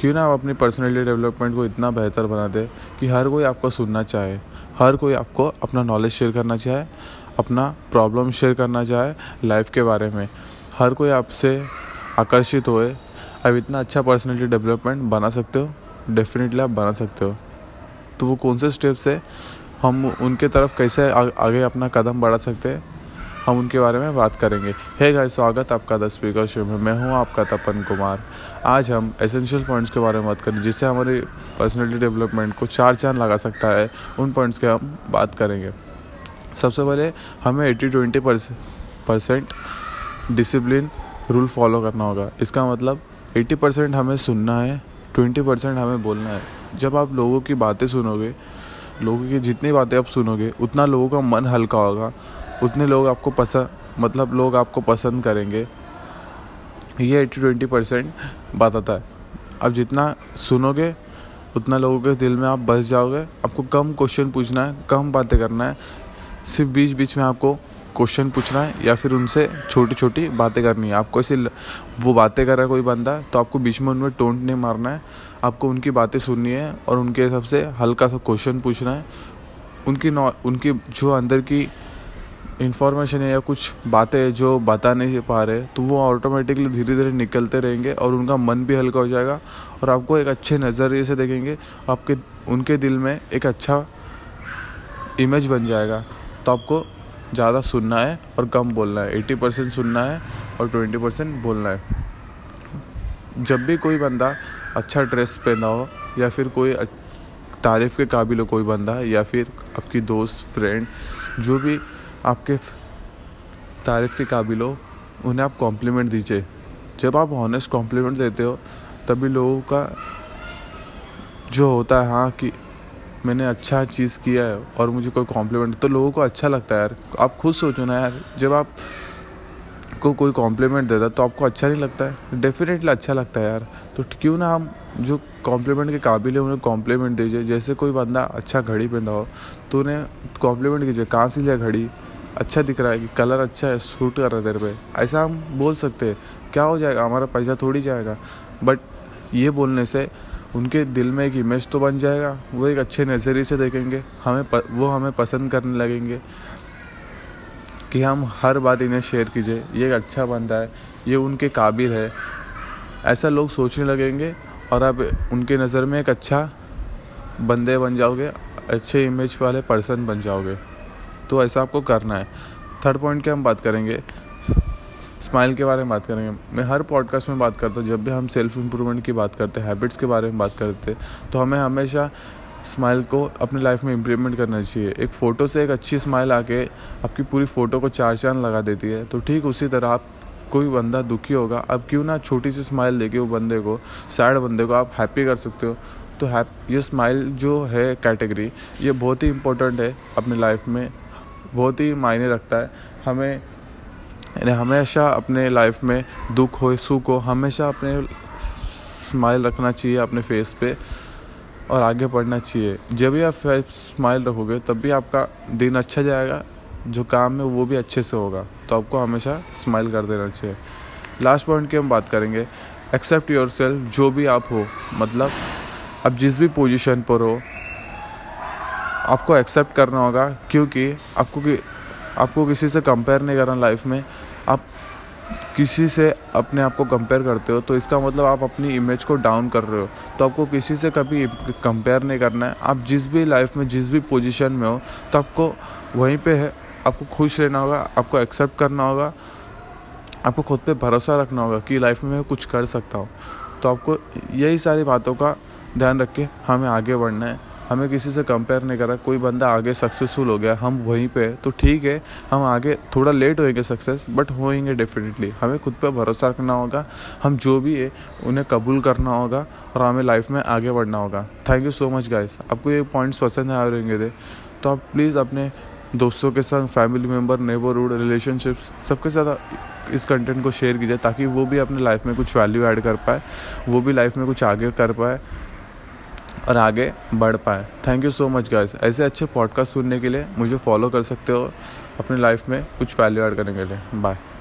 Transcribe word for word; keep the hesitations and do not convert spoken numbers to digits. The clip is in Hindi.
क्यों ना आप अपनी पर्सनैलिटी डेवलपमेंट को इतना बेहतर बना दें कि हर कोई आपको सुनना चाहे, हर कोई आपको अपना नॉलेज शेयर करना चाहे, अपना प्रॉब्लम शेयर करना चाहे लाइफ के बारे में, हर कोई आपसे आकर्षित होए। आप इतना अच्छा पर्सनैलिटी डेवलपमेंट बना सकते हो, डेफिनेटली आप बना सकते हो। तो वो कौन से स्टेप्स है, हम उनके तरफ कैसे आ, आगे अपना कदम बढ़ा सकते हैं, हम उनके बारे में बात करेंगे। हे गाइस, स्वागत आपका द स्पीकर शो में। मैं हूँ आपका तपन कुमार। आज हम एसेंशियल पॉइंट्स के बारे में बात करेंगे जिससे हमारी पर्सनैलिटी डेवलपमेंट को चार चांद लगा सकता है। उन पॉइंट्स के हम बात करेंगे। सबसे पहले हमें eighty twenty percent discipline rule follow करना होगा। इसका मतलब अस्सी परसेंट हमें सुनना है, बीस परसेंट हमें बोलना है। जब आप लोगों की बातें सुनोगे, लोगों की जितनी बातें आप सुनोगे, उतना लोगों का मन हल्का होगा, उतने लोग आपको पसंद मतलब लोग आपको पसंद करेंगे। ये अस्सी बीस परसेंट बात आता है। आप जितना सुनोगे उतना लोगों के दिल में आप बस जाओगे। आपको कम क्वेश्चन पूछना है, कम बातें करना है, सिर्फ बीच बीच में आपको क्वेश्चन पूछना है या फिर उनसे छोटी छोटी बातें करनी है। आपको ऐसे वो बातें कर रहा है कोई बंदा तो आपको बीच में उनमें टोंट नहीं मारना है, आपको उनकी बातें सुननी है और उनके हिसाब से हल्का सा क्वेश्चन पूछना है। उनकी उनकी जो अंदर की इन्फॉर्मेशन है या कुछ बातें है जो बता नहीं पा रहे तो वो ऑटोमेटिकली धीरे धीरे निकलते रहेंगे और उनका मन भी हल्का हो जाएगा और आपको एक अच्छे नज़रिए से देखेंगे। आपके उनके दिल में एक अच्छा इमेज बन जाएगा। तो आपको ज़्यादा सुनना है और कम बोलना है। अस्सी परसेंट सुनना है और बीस परसेंट बोलना है। जब भी कोई बंदा अच्छा ड्रेस पहना हो या फिर कोई तारीफ़ के काबिल हो कोई बंदा या फिर आपकी दोस्त फ्रेंड जो भी आपके तारीफ़ के काबिल हो, उन्हें आप कॉम्प्लीमेंट दीजिए। जब आप ऑनेस्ट कॉम्प्लीमेंट देते हो तभी लोगों का जो होता है हाँ कि मैंने अच्छा चीज़ किया है और मुझे कोई कॉम्प्लीमेंट तो लोगों को अच्छा लगता है। यार आप खुद सोचो ना यार, जब आप को कोई कॉम्प्लीमेंट देता तो आपको अच्छा नहीं लगता है? डेफिनेटली अच्छा लगता है यार। तो क्यों ना हम जो कॉम्प्लीमेंट के काबिल है उन्हें कॉम्प्लीमेंट दीजिए। जैसे कोई बंदा अच्छा घड़ी पहना हो तो उन्हें कॉम्प्लीमेंट कीजिए, कहाँ से लिया घड़ी, अच्छा दिख रहा है कि कलर अच्छा है, सूट कर रहा है तेरे पे, ऐसा हम बोल सकते हैं। क्या हो जाएगा, हमारा पैसा थोड़ी जाएगा। बट ये बोलने से उनके दिल में एक इमेज तो बन जाएगा, वो एक अच्छे नज़रिए से देखेंगे हमें, प, वो हमें पसंद करने लगेंगे कि हम हर बात इन्हें शेयर कीजिए, ये एक अच्छा बंदा है, ये उनके काबिल है, ऐसा लोग सोचने लगेंगे और आप उनके नज़र में एक अच्छा बंदे बन जाओगे, अच्छे इमेज वाले पर्सन बन जाओगे। तो ऐसा आपको करना है। थर्ड पॉइंट की हम बात करेंगे, स्माइल के बारे में बात करेंगे। मैं हर पॉडकास्ट में बात करता हूँ। जब भी हम सेल्फ इम्प्रूवमेंट की बात करते हैं, हैबिट्स के बारे में बात करते हैं, तो हमें हमेशा स्माइल को अपनी लाइफ में इम्प्लीमेंट करना चाहिए। एक फ़ोटो से एक अच्छी स्माइल आके आपकी पूरी फ़ोटो को चार चांद लगा देती है। तो ठीक उसी तरह आप कोई बंदा दुखी होगा, आप क्यों ना छोटी सी स्माइल देके वो बंदे को, सैड बंदे को आप हैप्पी कर सकते हो। तो हैप ये स्माइल जो है कैटेगरी, ये बहुत ही इम्पोर्टेंट है अपनी लाइफ में, बहुत ही मायने रखता है। हमें हमेशा अपने लाइफ में दुख हो सुख हो, हमेशा अपने स्माइल रखना चाहिए अपने फेस पे और आगे बढ़ना चाहिए। जब भी आप स्माइल रखोगे तब भी आपका दिन अच्छा जाएगा, जो काम है वो भी अच्छे से होगा। तो आपको हमेशा स्माइल कर देना चाहिए। लास्ट पॉइंट की हम बात करेंगे, एक्सेप्ट योरसेल्फ। जो भी आप हो, मतलब आप जिस भी पोजीशन पर हो आपको एक्सेप्ट करना होगा, क्योंकि आपको कि, आपको किसी से कंपेयर नहीं करना। लाइफ में आप किसी से अपने आप को कंपेयर करते हो तो इसका मतलब आप अपनी इमेज को डाउन कर रहे हो। तो आपको किसी से कभी कंपेयर नहीं करना है। आप जिस भी लाइफ में जिस भी पोजीशन में हो तो आपको वहीं पे है, आपको खुश रहना होगा, आपको एक्सेप्ट करना होगा, आपको खुद पे भरोसा रखना होगा कि लाइफ में मैं कुछ कर सकता हूँ। तो आपको यही सारी बातों का ध्यान रख के हमें आगे बढ़ना है। हमें किसी से कंपेयर नहीं करा। कोई बंदा आगे सक्सेसफुल हो गया, हम वहीं पे, तो ठीक है, हम आगे थोड़ा लेट होएंगे सक्सेस, बट होएंगे डेफिनेटली। हमें खुद पे भरोसा रखना होगा, हम जो भी है उन्हें कबूल करना होगा और हमें लाइफ में आगे बढ़ना होगा। Thank you so much guys. आपको ये पॉइंट्स पसंद आए रहेंगे थे तो आप प्लीज़ अपने दोस्तों के संग, फैमिली मेम्बर, नेबरहुड, रिलेशनशिप्स, सबके साथ इस कंटेंट को शेयर कीजिए ताकि वो भी अपने लाइफ में कुछ वैल्यू ऐड कर पाए, वो भी लाइफ में कुछ आगे कर पाए और आगे बढ़ पाए। Thank you so much guys. ऐसे अच्छे पॉडकास्ट सुनने के लिए मुझे फॉलो कर सकते हो, अपनी लाइफ में कुछ वैल्यू ऐड करने के लिए। बाय।